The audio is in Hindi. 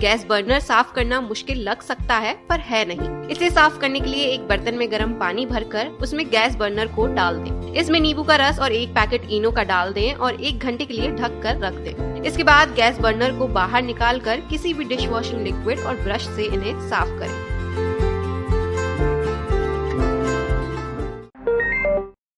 गैस बर्नर साफ करना मुश्किल लग सकता है पर है नहीं। इसे साफ करने के लिए एक बर्तन में गर्म पानी भरकर उसमें गैस बर्नर को डाल दें। इसमें नींबू का रस और एक पैकेट इनो का डाल दें और 1 घंटे के लिए ढक कर रख दें। इसके बाद गैस बर्नर को बाहर निकाल कर किसी भी डिश वॉशिंग लिक्विड और ब्रश से इन्हें साफ करें।